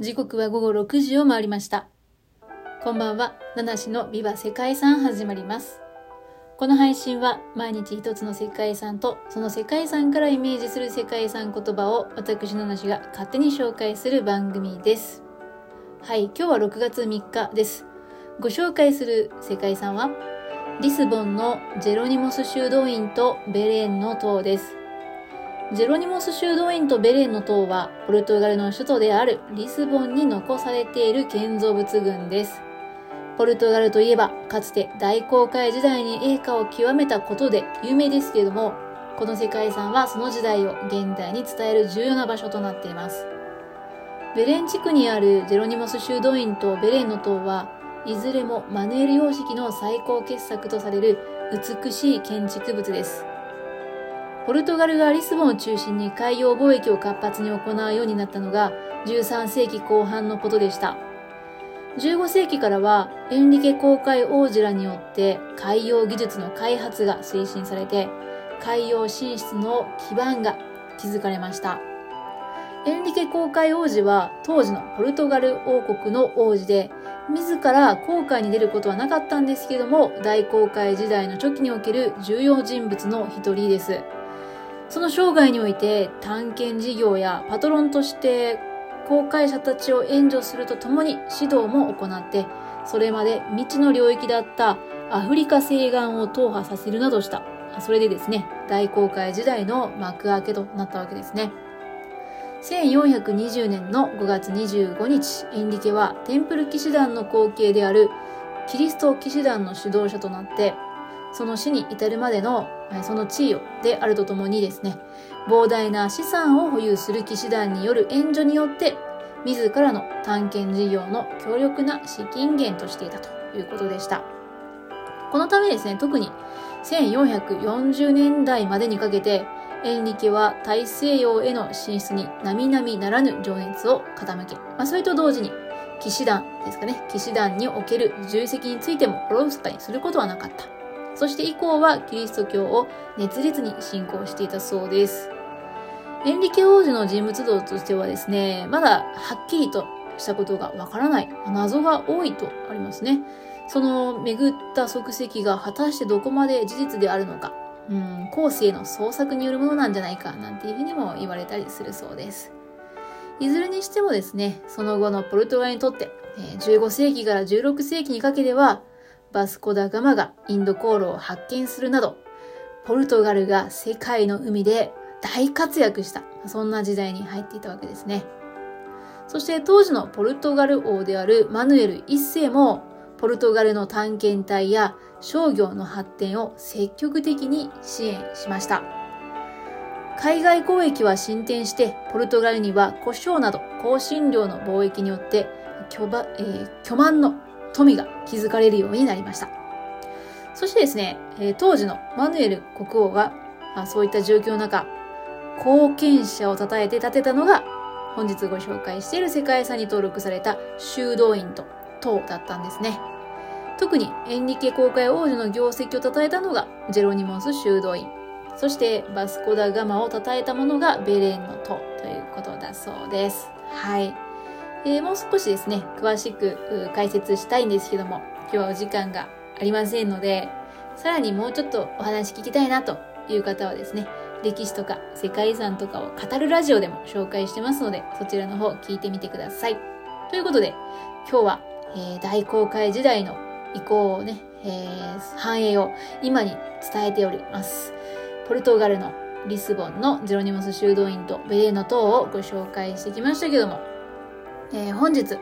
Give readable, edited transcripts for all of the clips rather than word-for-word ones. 時刻は午後6時を回りました。こんばんは。七種のビバ世界遺産始まります。この配信は毎日一つの世界遺産とその世界遺産からイメージする世界遺産言葉を私七種が勝手に紹介する番組です。はい、今日は6月3日です。ご紹介する世界遺産はリスボンのジェロニモス修道院とベレーンの塔です。ジェロニモス修道院とベレーンの塔はポルトガルの首都であるリスボンに残されている建造物群です。ポルトガルといえばかつて大航海時代に栄華を極めたことで有名ですけれども、この世界遺産はその時代を現代に伝える重要な場所となっています。ベレーン地区にあるジェロニモス修道院とベレーンの塔はいずれもマヌエル様式の最高傑作とされる美しい建築物です。ポルトガルがリスボンを中心に海洋貿易を活発に行うようになったのが13世紀後半のことでした。15世紀からはエンリケ航海王子らによって海洋技術の開発が推進されて、海洋進出の基盤が築かれました。エンリケ航海王子は当時のポルトガル王国の王子で、自ら航海に出ることはなかったんですけども、大航海時代の初期における重要人物の一人です。その生涯において探検事業やパトロンとして航海者たちを援助するとともに指導も行って、それまで未知の領域だったアフリカ西岸を踏破させるなどした。それでですね、大航海時代の幕開けとなったわけですね。1420年の5月25日、エンリケはテンプル騎士団の後継であるキリスト騎士団の主導者となって、その死に至るまでのその地位をであるとともにですね、膨大な資産を保有する騎士団による援助によって自らの探検事業の強力な資金源としていたということでした。このためですね、特に1440年代までにかけてエンリケは大西洋への進出に並々ならぬ情熱を傾け、それと同時に騎士団ですかね、騎士団における重責についてもおろそかにすることはなかった。そして以降はキリスト教を熱烈に信仰していたそうです。エンリケ王子の人物像としてはですね、まだはっきりとしたことがわからない、謎が多いとありますね。その巡った足跡が果たしてどこまで事実であるのか、後世の創作によるものなんじゃないかなんていうふうにも言われたりするそうです。いずれにしてもですね、その後のポルトガルにとって15世紀から16世紀にかけてはバスコ・ダ・ガマがインド航路を発見するなど、ポルトガルが世界の海で大活躍した、そんな時代に入っていたわけですね。そして当時のポルトガル王であるマヌエル一世も、ポルトガルの探検隊や商業の発展を積極的に支援しました。海外交易は進展して、ポルトガルには胡椒など香辛料の貿易によって巨万の富が築かれるようになりました。そしてですね、当時のマヌエル国王がそういった状況の中、貢献者を称えて建てたのが、本日ご紹介している世界遺産に登録された修道院と塔だったんですね。特にエンリケ航海王子の業績を称えたのがジェロニモス修道院、そしてバスコ・ダ・ガマを称えたものがベレーンの塔ということだそうです。はい、もう少しですね、詳しく解説したいんですけども、今日はお時間がありませんので、さらにもうちょっとお話聞きたいなという方はですね、歴史とか世界遺産とかを語るラジオでも紹介してますので、そちらの方聞いてみてください。ということで、今日は、大航海時代の遺構をね、繁栄を今に伝えております。ポルトガルのリスボンのジェロニモス修道院とベレーンの塔をご紹介してきましたけども、本日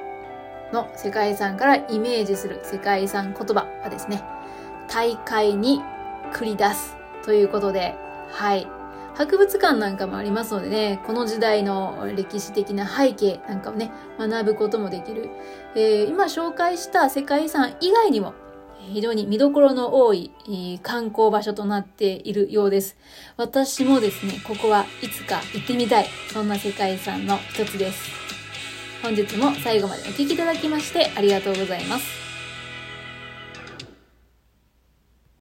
の世界遺産からイメージする世界遺産言葉はですね、大海に繰り出すということで、はい。博物館なんかもありますのでね、この時代の歴史的な背景なんかをね、学ぶこともできる。今紹介した世界遺産以外にも、非常に見どころの多い観光場所となっているようです。私もですね、ここはいつか行ってみたい、そんな世界遺産の一つです。本日も最後までお聞きいただきましてありがとうございます。